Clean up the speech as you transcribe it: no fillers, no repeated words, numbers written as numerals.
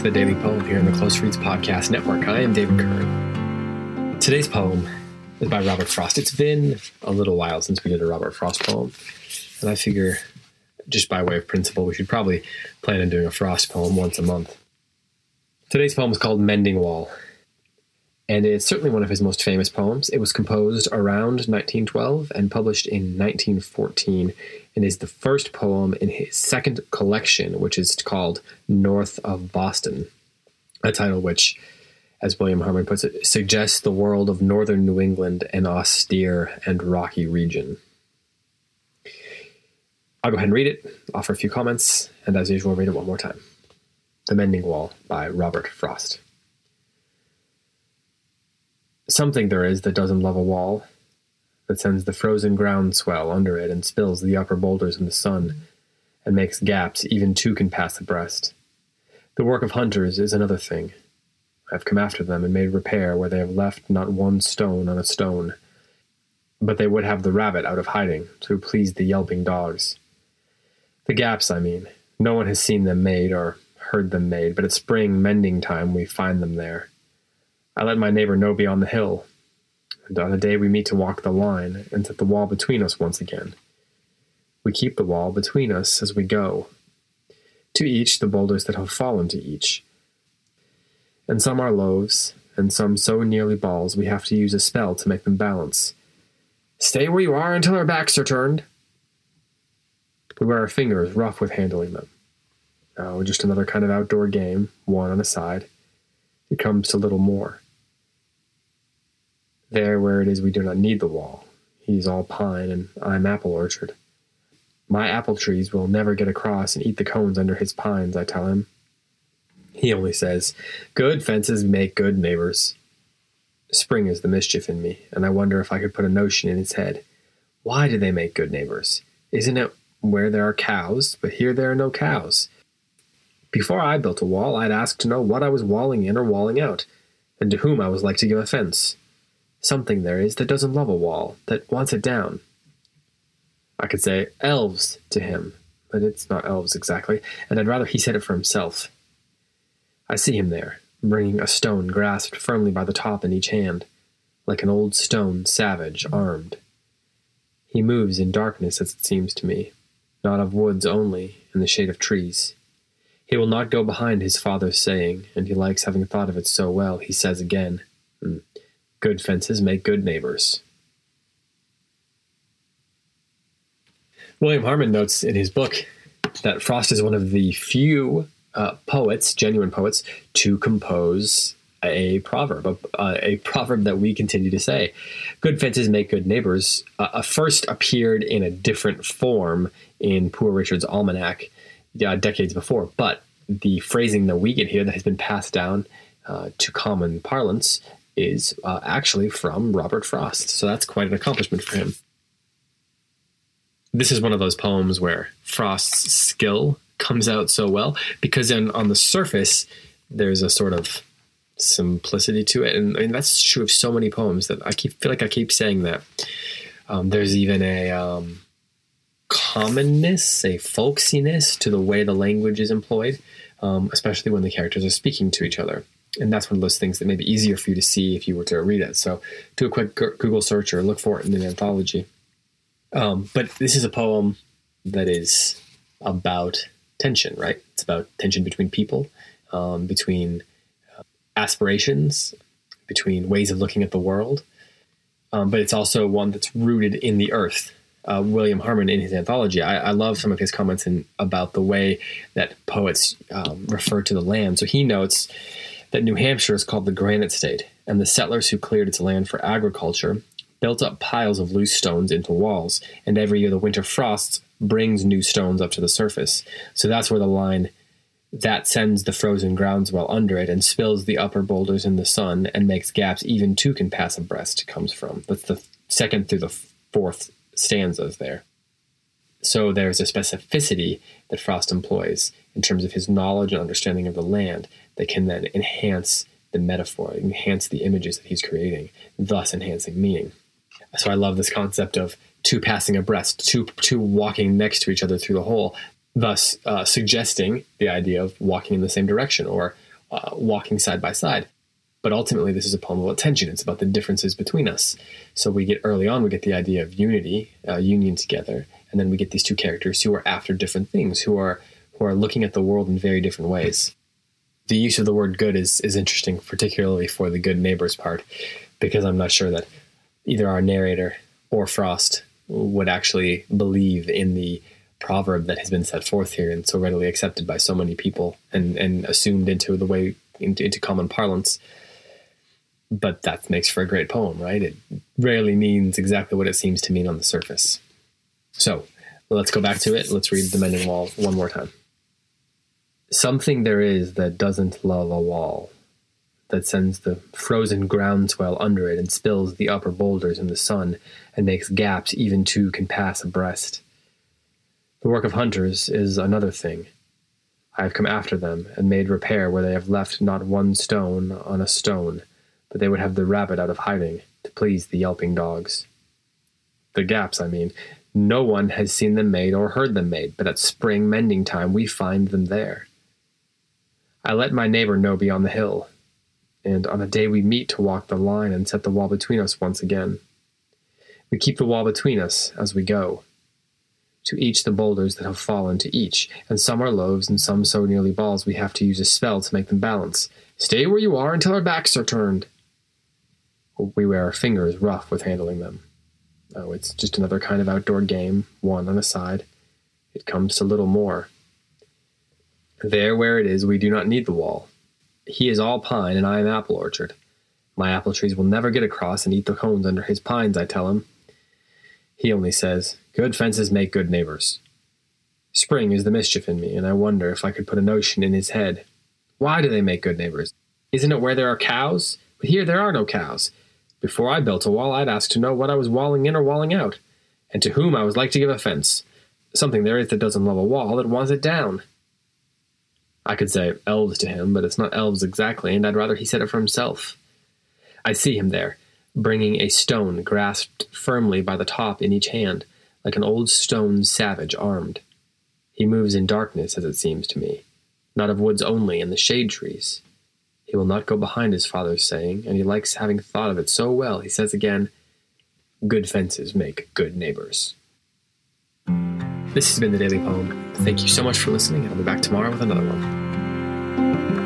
to the Daily Poem here on the Close Reads Podcast Network. I am David Curran. Today's poem is by Robert Frost. It's been a little while since we did a Robert Frost poem, and I figure just by way of principle, we should probably plan on doing a Frost poem once a month. Today's poem is called Mending Wall, and it's certainly one of his most famous poems. It was composed around 1912 and published in 1914, and is the first poem in his second collection, which is called North of Boston, a title which, as William Harmon puts it, suggests the world of northern New England, an austere and rocky region. I'll go ahead and read it, offer a few comments, and as usual, read it one more time. The Mending Wall by Robert Frost. Something there is that doesn't love a wall, that sends the frozen ground swell under it and spills the upper boulders in the sun, and makes gaps even two can pass abreast. The work of hunters is another thing. I have come after them and made repair where they have left not one stone on a stone. But they would have the rabbit out of hiding to please the yelping dogs. The gaps, I mean. No one has seen them made or heard them made, but at spring mending time we find them there. I let my neighbor know beyond the hill, and on a day we meet to walk the line and set the wall between us once again. We keep the wall between us as we go, to each the boulders that have fallen to each. And some are loaves, and some so nearly balls we have to use a spell to make them balance. Stay where you are until our backs are turned. We wear our fingers rough with handling them. Oh, just another kind of outdoor game, one on a side. It comes to little more. There where it is we do not need the wall. He's all pine and I'm apple orchard. My apple trees will never get across and eat the cones under his pines, I tell him. He only says, good fences make good neighbors. Spring is the mischief in me, and I wonder if I could put a notion in its head. Why do they make good neighbors? Isn't it where there are cows, but here there are no cows? Before I built a wall, I'd ask to know what I was walling in or walling out, and to whom I was like to give offense. Something there is that doesn't love a wall, that wants it down. I could say elves to him, but it's not elves exactly, and I'd rather he said it for himself. I see him there, bringing a stone grasped firmly by the top in each hand, like an old stone savage armed. He moves in darkness, as it seems to me, not of woods only, in the shade of trees. He will not go behind his father's saying, and he likes having thought of it so well, he says again, good fences make good neighbors. William Harmon notes in his book that Frost is one of the few poets, genuine poets, to compose a proverb that we continue to say. Good fences make good neighbors first appeared in a different form in Poor Richard's Almanac decades before, but the phrasing that we get here that has been passed down to common parlance is actually from Robert Frost, so that's quite an accomplishment for him. This is one of those poems where Frost's skill comes out so well, because on the surface there's a sort of simplicity to it, and that's true of so many poems that I keep saying that. There's even a commonness, a folksiness to the way the language is employed, especially when the characters are speaking to each other, and that's one of those things that may be easier for you to see if you were to read it. So do a quick Google search or look for it in an anthology. But this is a poem that is about tension, right? It's about tension between people, between aspirations, between ways of looking at the world. But it's also one that's rooted in the earth. William Harmon, in his anthology, I love some of his comments about the way that poets refer to the land. So he notes that New Hampshire is called the Granite State, and the settlers who cleared its land for agriculture built up piles of loose stones into walls, and every year the winter frosts brings new stones up to the surface. So that's where the line that sends the frozen groundswell under it and spills the upper boulders in the sun and makes gaps even two can pass abreast comes from. That's the second through the fourth stanzas there. So there's a specificity that Frost employs in terms of his knowledge and understanding of the land that can then enhance the metaphor, enhance the images that he's creating, thus enhancing meaning. So I love this concept of two passing abreast, two walking next to each other through the hole, thus suggesting the idea of walking in the same direction, or walking side by side. But ultimately, this is a poem about tension. It's about the differences between us. So we get early on, we get the idea of unity, union together. And then we get these two characters who are after different things, who are looking at the world in very different ways. The use of the word good is interesting, particularly for the good neighbors part, because I'm not sure that either our narrator or Frost would actually believe in the proverb that has been set forth here and so readily accepted by so many people and assumed into common parlance. But that makes for a great poem, right? It rarely means exactly what it seems to mean on the surface. So let's go back to it. Let's read The Mending Wall one more time. Something there is that doesn't lull a wall, that sends the frozen groundswell under it and spills the upper boulders in the sun and makes gaps even two can pass abreast. The work of hunters is another thing. I have come after them and made repair where they have left not one stone on a stone, but they would have the rabbit out of hiding to please the yelping dogs. The gaps, I mean. No one has seen them made or heard them made, but at spring mending time we find them there. I let my neighbor know beyond the hill, and on a day we meet to walk the line and set the wall between us once again. We keep the wall between us as we go. To each the boulders that have fallen to each, and some are loaves and some so nearly balls we have to use a spell to make them balance. Stay where you are until our backs are turned. We wear our fingers rough with handling them. Oh, it's just another kind of outdoor game, one on a side. It comes to little more. There where it is, we do not need the wall. He is all pine, and I am apple orchard. My apple trees will never get across and eat the cones under his pines, I tell him. He only says, good fences make good neighbors. Spring is the mischief in me, and I wonder if I could put a notion in his head. Why do they make good neighbors? Isn't it where there are cows? But here there are no cows. Before I built a wall, I'd ask to know what I was walling in or walling out, and to whom I was like to give offense. Something there is that doesn't love a wall, that wants it down. I could say elves to him, but it's not elves exactly, and I'd rather he said it for himself. I see him there, bringing a stone grasped firmly by the top in each hand, like an old stone savage armed. He moves in darkness, as it seems to me, not of woods only, and the shade trees. He will not go behind his father's saying, and he likes having thought of it so well. He says again, good fences make good neighbors. This has been The Daily Poem. Thank you so much for listening, and I'll be back tomorrow with another one.